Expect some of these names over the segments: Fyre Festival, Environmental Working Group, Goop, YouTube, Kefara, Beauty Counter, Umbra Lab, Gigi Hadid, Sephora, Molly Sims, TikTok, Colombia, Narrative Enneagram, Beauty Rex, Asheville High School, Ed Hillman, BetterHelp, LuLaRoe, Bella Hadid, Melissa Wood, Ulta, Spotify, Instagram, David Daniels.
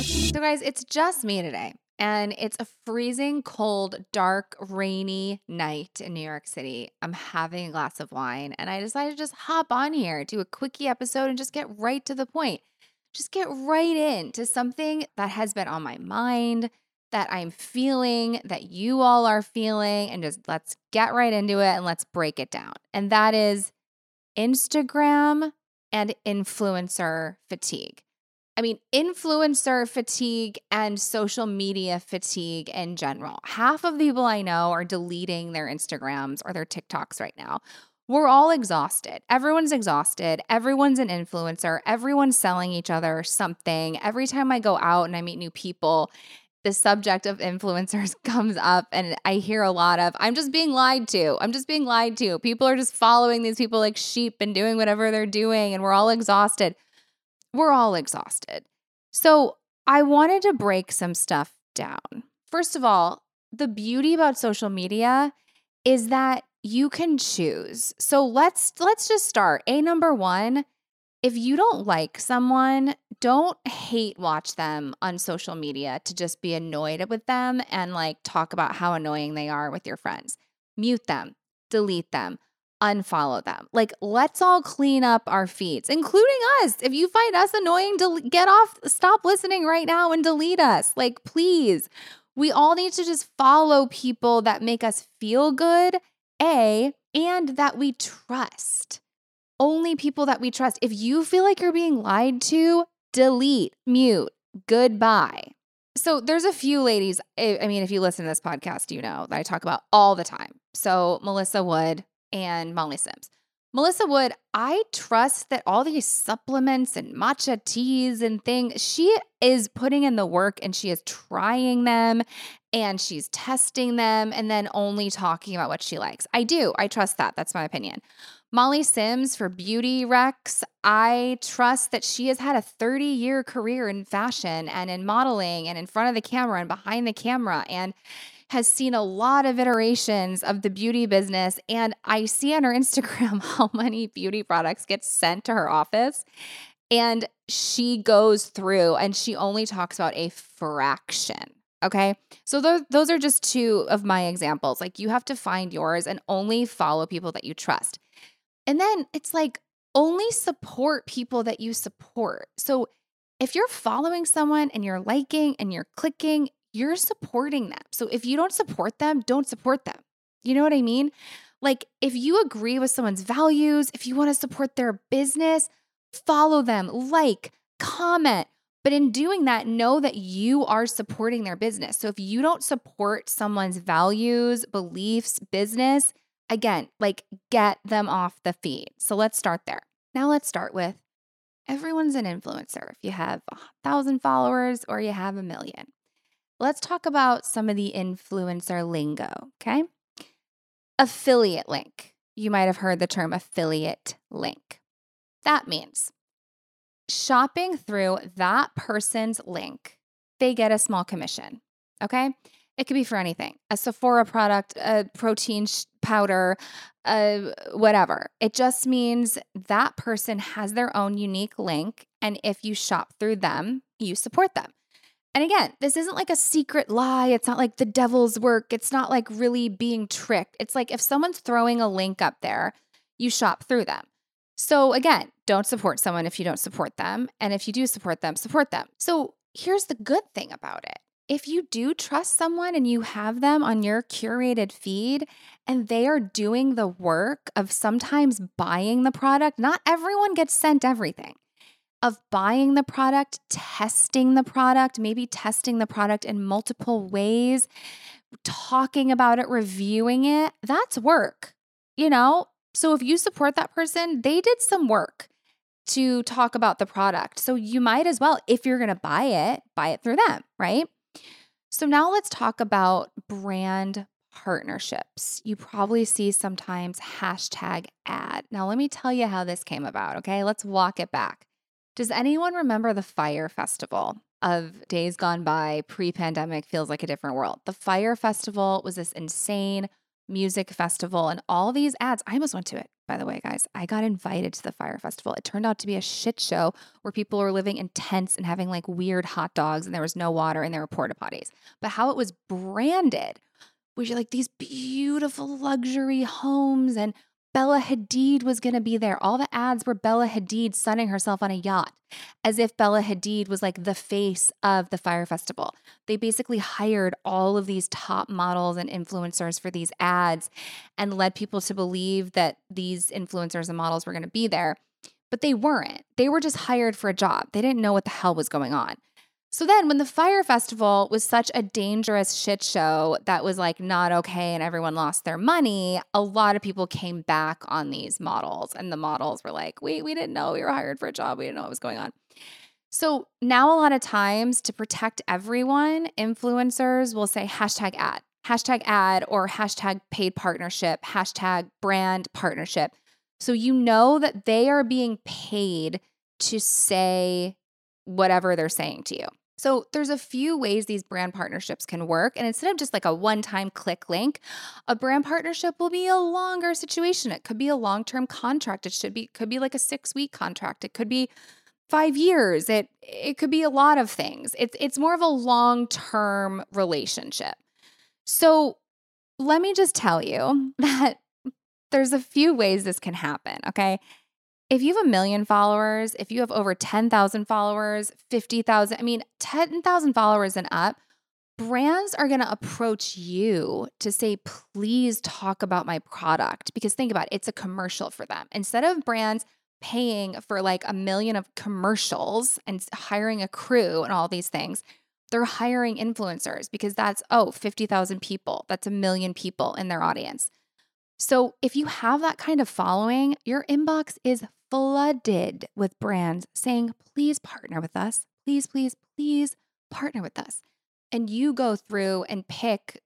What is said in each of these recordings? So guys, it's just me today. And it's a freezing, cold, dark, rainy night in New York City. I'm having a glass of wine, and I decided to just hop on here, do a quickie episode, and just get right to the point. Just get right into something that has been on my mind, that I'm feeling, that you all are feeling, and just let's get right into it and let's break it down. And that is Instagram and influencer fatigue. I mean, influencer fatigue and social media fatigue in general. Half of the people I know are deleting their Instagrams or their TikToks right now. We're all exhausted. Everyone's exhausted. Everyone's an influencer. Everyone's selling each other something. Every time I go out and I meet new people, the subject of influencers comes up, and I hear a lot of, I'm just being lied to. I'm just being lied to. People are just following these people like sheep and doing whatever they're doing, and we're all exhausted. We're all exhausted. So I wanted to break some stuff down. First of all, the beauty about social media is that you can choose. So let's just start. Number one, if you don't like someone, don't hate watch them on social media to just be annoyed with them and like talk about how annoying they are with your friends. Mute them, delete them. Unfollow them. Like, let's all clean up our feeds, including us. If you find us annoying, get off, stop listening right now and delete us. Like, please. We all need to just follow people that make us feel good, and that we trust. Only people that we trust. If you feel like you're being lied to, delete, mute, goodbye. So there's a few ladies, I mean, if you listen to this podcast, you know that I talk about all the time. So Melissa Wood and Molly Sims. Melissa Wood, I trust that all these supplements and matcha teas and things, she is putting in the work and she is trying them and she's testing them and then only talking about what she likes. I do. I trust that. That's my opinion. Molly Sims for Beauty Rex, I trust that she has had a 30-year career in fashion and in modeling and in front of the camera and behind the camera and has seen a lot of iterations of the beauty business. And I see on her Instagram how many beauty products get sent to her office. And she goes through and she only talks about a fraction. Okay. So those are just two of my examples. Like, you have to find yours and only follow people that you trust. And then it's like, only support people that you support. So if you're following someone and you're liking and you're clicking, you're supporting them. So if you don't support them, don't support them. You know what I mean? Like, if you agree with someone's values, if you want to support their business, follow them, like, comment. But in doing that, know that you are supporting their business. So if you don't support someone's values, beliefs, business, again, like, get them off the feed. So let's start there. Now let's start with everyone's an influencer if you have 1,000 followers or you have 1,000,000. Let's talk about some of the influencer lingo, okay? Affiliate link. You might have heard the term affiliate link. That means shopping through that person's link, they get a small commission, okay? It could be for anything. A Sephora product, a protein powder, whatever. It just means that person has their own unique link, and if you shop through them, you support them. And again, this isn't like a secret lie. It's not like the devil's work. It's not like really being tricked. It's like if someone's throwing a link up there, you shop through them. So again, don't support someone if you don't support them. And if you do support them, support them. So here's the good thing about it. If you do trust someone and you have them on your curated feed and they are doing the work of sometimes buying the product, not everyone gets sent everything. Of buying the product, testing the product, maybe testing the product in multiple ways, talking about it, reviewing it, that's work, you know? So if you support that person, they did some work to talk about the product. So you might as well, if you're going to buy it through them, right? So now let's talk about brand partnerships. You probably see sometimes hashtag ad. Now let me tell you how this came about, okay? Let's walk it back. Does anyone remember the Fyre Festival of days gone by, pre-pandemic, feels like a different world? The Fyre Festival was this insane music festival and all these ads. I almost went to it, by the way, guys. I got invited to the Fyre Festival. It turned out to be a shit show where people were living in tents and having like weird hot dogs and there was no water and there were porta potties. But how it was branded was like these beautiful luxury homes and Bella Hadid was going to be there. All the ads were Bella Hadid sunning herself on a yacht, as if Bella Hadid was like the face of the Fyre Festival. They basically hired all of these top models and influencers for these ads and led people to believe that these influencers and models were going to be there, but they weren't. They were just hired for a job. They didn't know what the hell was going on. So then when the Fyre Festival was such a dangerous shit show that was like not okay and everyone lost their money, a lot of people came back on these models and the models were like, we didn't know we were hired for a job. We didn't know what was going on. So now a lot of times to protect everyone, influencers will say hashtag ad or hashtag paid partnership, hashtag brand partnership. So you know that they are being paid to say whatever they're saying to you. So there's a few ways these brand partnerships can work. And instead of just like a one-time click link, a brand partnership will be a longer situation. It could be a long-term contract. It could be like a 6-week contract. It could be 5 years. It could be a lot of things. It's more of a long-term relationship. So let me just tell you that there's a few ways this can happen, okay? If you have 1 million followers, if you have over 10,000 followers, 50,000, 10,000 followers and up, brands are going to approach you to say, please talk about my product. Because think about it, it's a commercial for them. Instead of brands paying for like 1 million of commercials and hiring a crew and all these things, they're hiring influencers because that's, 50,000 people. That's 1 million people in their audience. So if you have that kind of following, your inbox is flooded with brands saying, please partner with us. Please, please, please partner with us. And you go through and pick,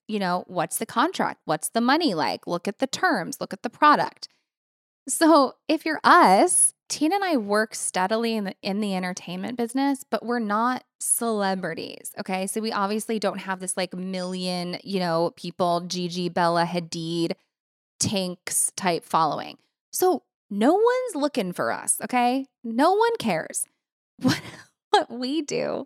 what's the contract? What's the money like? Look at the terms, look at the product. So if you're us, Tina and I work steadily in the entertainment business, but we're not celebrities, okay? So we obviously don't have this like million, people, Gigi, Bella Hadid, Tinks type following. So no one's looking for us, okay? No one cares. What we do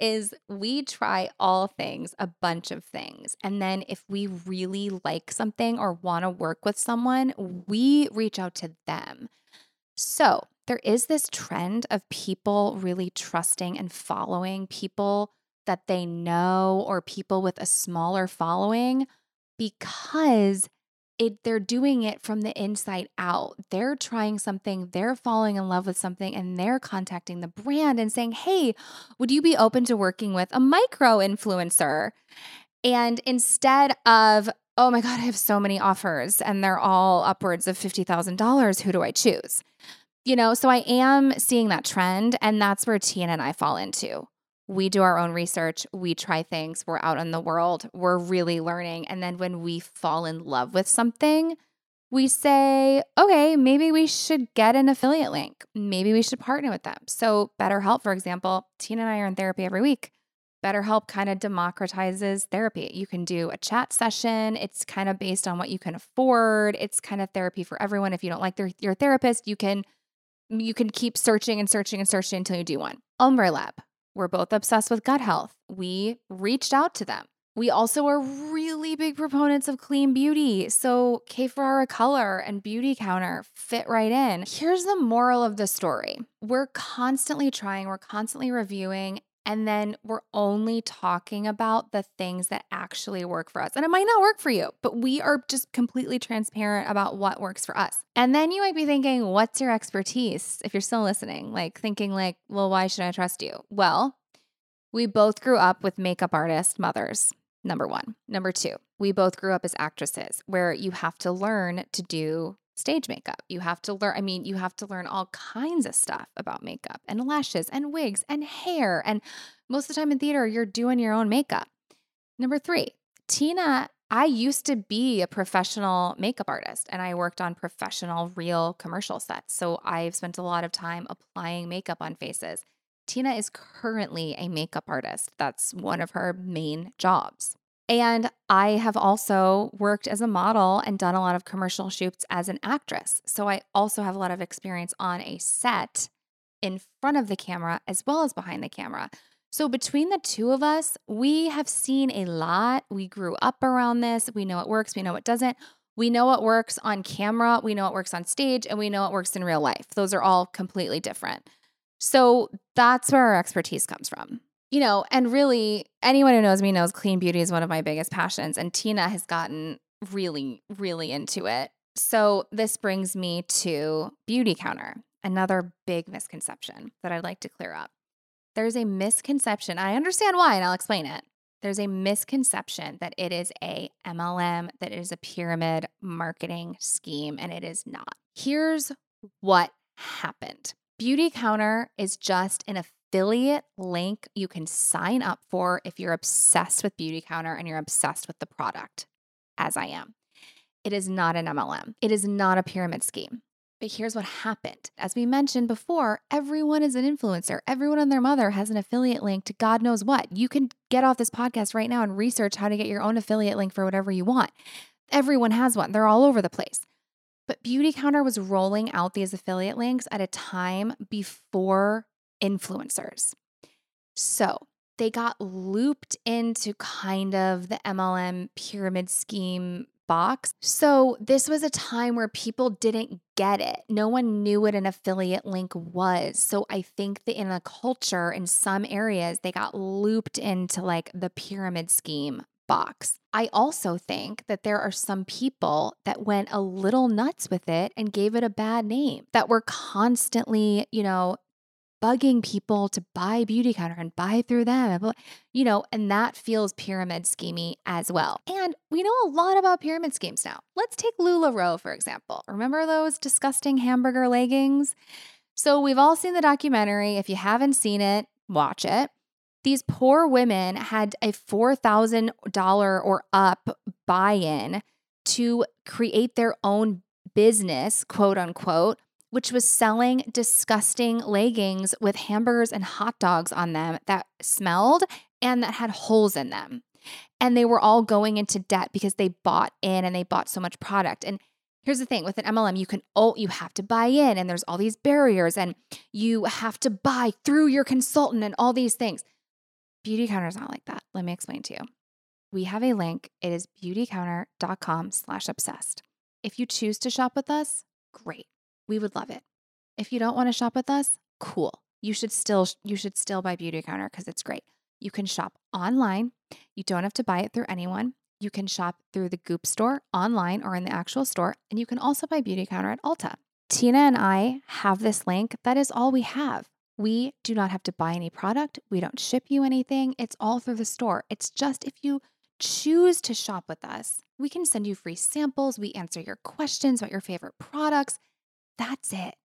is we try all things, a bunch of things. And then if we really like something or want to work with someone, we reach out to them. So there is this trend of people really trusting and following people that they know or people with a smaller following because they're doing it from the inside out. They're trying something, they're falling in love with something, and they're contacting the brand and saying, hey, would you be open to working with a micro-influencer? And instead of, oh my God, I have so many offers and they're all upwards of $50,000, who do I choose? So I am seeing that trend, and that's where Tina and I fall into. We do our own research. We try things. We're out in the world. We're really learning. And then when we fall in love with something, we say, okay, maybe we should get an affiliate link. Maybe we should partner with them. So BetterHelp, for example, Tina and I are in therapy every week. BetterHelp kind of democratizes therapy. You can do a chat session. It's kind of based on what you can afford. It's kind of therapy for everyone. If you don't like your therapist, you can keep searching and searching and searching until you do one. Umbra Lab. We're both obsessed with gut health. We reached out to them. We also are really big proponents of clean beauty. So Kefara Color and Beauty Counter fit right in. Here's the moral of the story. We're constantly trying, we're constantly reviewing, and then we're only talking about the things that actually work for us. And it might not work for you, but we are just completely transparent about what works for us. And then you might be thinking, what's your expertise? If you're still listening, well, why should I trust you? Well, we both grew up with makeup artist mothers, number one. Number two, we both grew up as actresses where you have to learn to do stage makeup. You have to learn, you have to learn all kinds of stuff about makeup and lashes and wigs and hair. And most of the time in theater, you're doing your own makeup. Number three, Tina, I used to be a professional makeup artist and I worked on professional, real commercial sets. So I've spent a lot of time applying makeup on faces. Tina is currently a makeup artist. That's one of her main jobs. And I have also worked as a model and done a lot of commercial shoots as an actress. So I also have a lot of experience on a set in front of the camera as well as behind the camera. So between the two of us, we have seen a lot. We grew up around this. We know what works. We know what doesn't. We know what works on camera. We know what works on stage. And we know what works in real life. Those are all completely different. So that's where our expertise comes from. You know, and really anyone who knows me knows clean beauty is one of my biggest passions, and Tina has gotten really, really into it. So this brings me to Beauty Counter, another big misconception that I'd like to clear up. There's a misconception. I understand why, and I'll explain it. There's a misconception that it is a MLM, that it is a pyramid marketing scheme, and it is not. Here's what happened. Beauty Counter is just an affiliate link you can sign up for if you're obsessed with Beauty Counter and you're obsessed with the product, as I am. It is not an MLM. It is not a pyramid scheme. But here's what happened. As we mentioned before, everyone is an influencer. Everyone and their mother has an affiliate link to God knows what. You can get off this podcast right now and research how to get your own affiliate link for whatever you want. Everyone has one. They're all over the place. But Beauty Counter was rolling out these affiliate links at a time before influencers. So they got looped into kind of the MLM pyramid scheme box. So this was a time where people didn't get it. No one knew what an affiliate link was. So I think that in a culture, in some areas, they got looped into like the pyramid scheme box. I also think that there are some people that went a little nuts with it and gave it a bad name, that were constantly, bugging people to buy Beauty Counter and buy through them, and that feels pyramid schemey as well. And we know a lot about pyramid schemes now. Let's take LuLaRoe, for example. Remember those disgusting hamburger leggings? So we've all seen the documentary. If you haven't seen it, watch it. These poor women had a $4,000 or up buy-in to create their own business, quote unquote, which was selling disgusting leggings with hamburgers and hot dogs on them that smelled and that had holes in them. And they were all going into debt because they bought in and they bought so much product. And here's the thing, with an MLM, you have to buy in and there's all these barriers and you have to buy through your consultant and all these things. Beauty Counter is not like that. Let me explain to you. We have a link. It is beautycounter.com/obsessed. If you choose to shop with us, great. We would love it. If you don't want to shop with us, cool. You should still buy Beauty Counter because it's great. You can shop online. You don't have to buy it through anyone. You can shop through the Goop store online or in the actual store. And you can also buy Beauty Counter at Ulta. Tina and I have this link. That is all we have. We do not have to buy any product. We don't ship you anything. It's all through the store. It's just if you choose to shop with us, we can send you free samples. We answer your questions about your favorite products. That's it.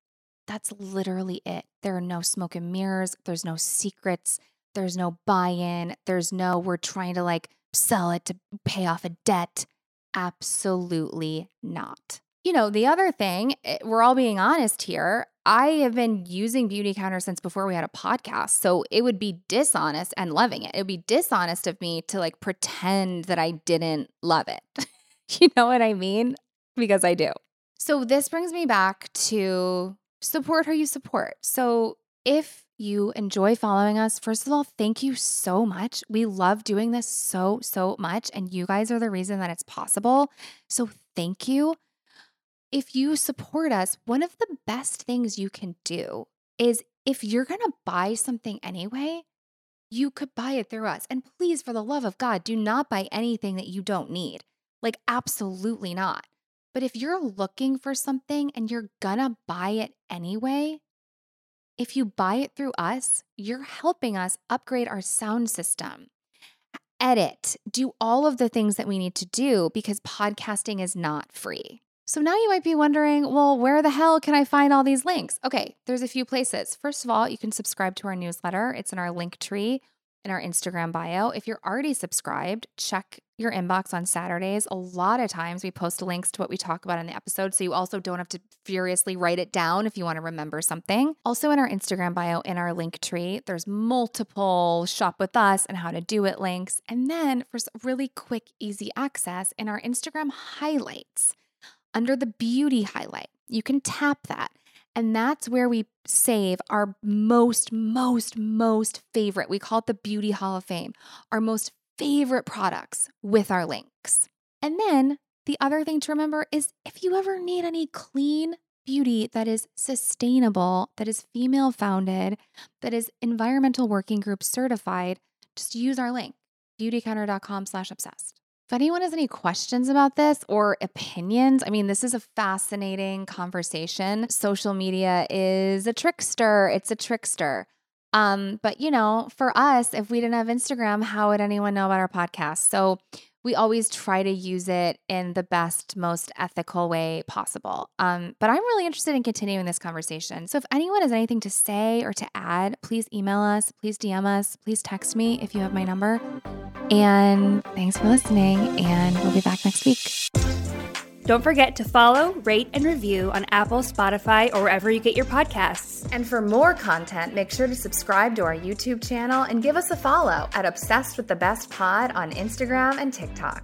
That's literally it. There are no smoke and mirrors. There's no secrets. There's no buy-in. There's no we're trying to sell it to pay off a debt. Absolutely not. The other thing, we're all being honest here. I have been using Beauty Counter since before we had a podcast. So it would be dishonest and loving it. It would be dishonest of me to pretend that I didn't love it. You know what I mean? Because I do. So this brings me back to support who you support. So if you enjoy following us, first of all, thank you so much. We love doing this so, so much. And you guys are the reason that it's possible. So thank you. If you support us, one of the best things you can do is if you're going to buy something anyway, you could buy it through us. And please, for the love of God, do not buy anything that you don't need. Absolutely not. But if you're looking for something and you're gonna buy it anyway, if you buy it through us, you're helping us upgrade our sound system, edit, do all of the things that we need to do because podcasting is not free. So now you might be wondering, well, where the hell can I find all these links? Okay, there's a few places. First of all, you can subscribe to our newsletter. It's in our link tree in our Instagram bio. If you're already subscribed, check your inbox on Saturdays. A lot of times we post links to what we talk about in the episode, so you also don't have to furiously write it down if you want to remember something. Also in our Instagram bio, in our link tree, there's multiple shop with us and how to do it links. And then for really quick, easy access in our Instagram highlights, under the beauty highlight, you can tap that. And that's where we save our most favorite. We call it the Beauty Hall of Fame, our most favorite products with our links. And then the other thing to remember is if you ever need any clean beauty that is sustainable, that is female founded, that is Environmental Working Group certified, just use our link, beautycounter.com/obsessed. If anyone has any questions about this or opinions, I mean, this is a fascinating conversation. Social media is a trickster. It's a trickster. But you know, for us, if we didn't have Instagram, how would anyone know about our podcast? So we always try to use it in the best, most ethical way possible. But I'm really interested in continuing this conversation. So if anyone has anything to say or to add, please email us, please DM us, please text me if you have my number. And thanks for listening, and we'll be back next week. Don't forget to follow, rate, and review on Apple, Spotify, or wherever you get your podcasts. And for more content, make sure to subscribe to our YouTube channel and give us a follow at Obsessed with the Best Pod on Instagram and TikTok.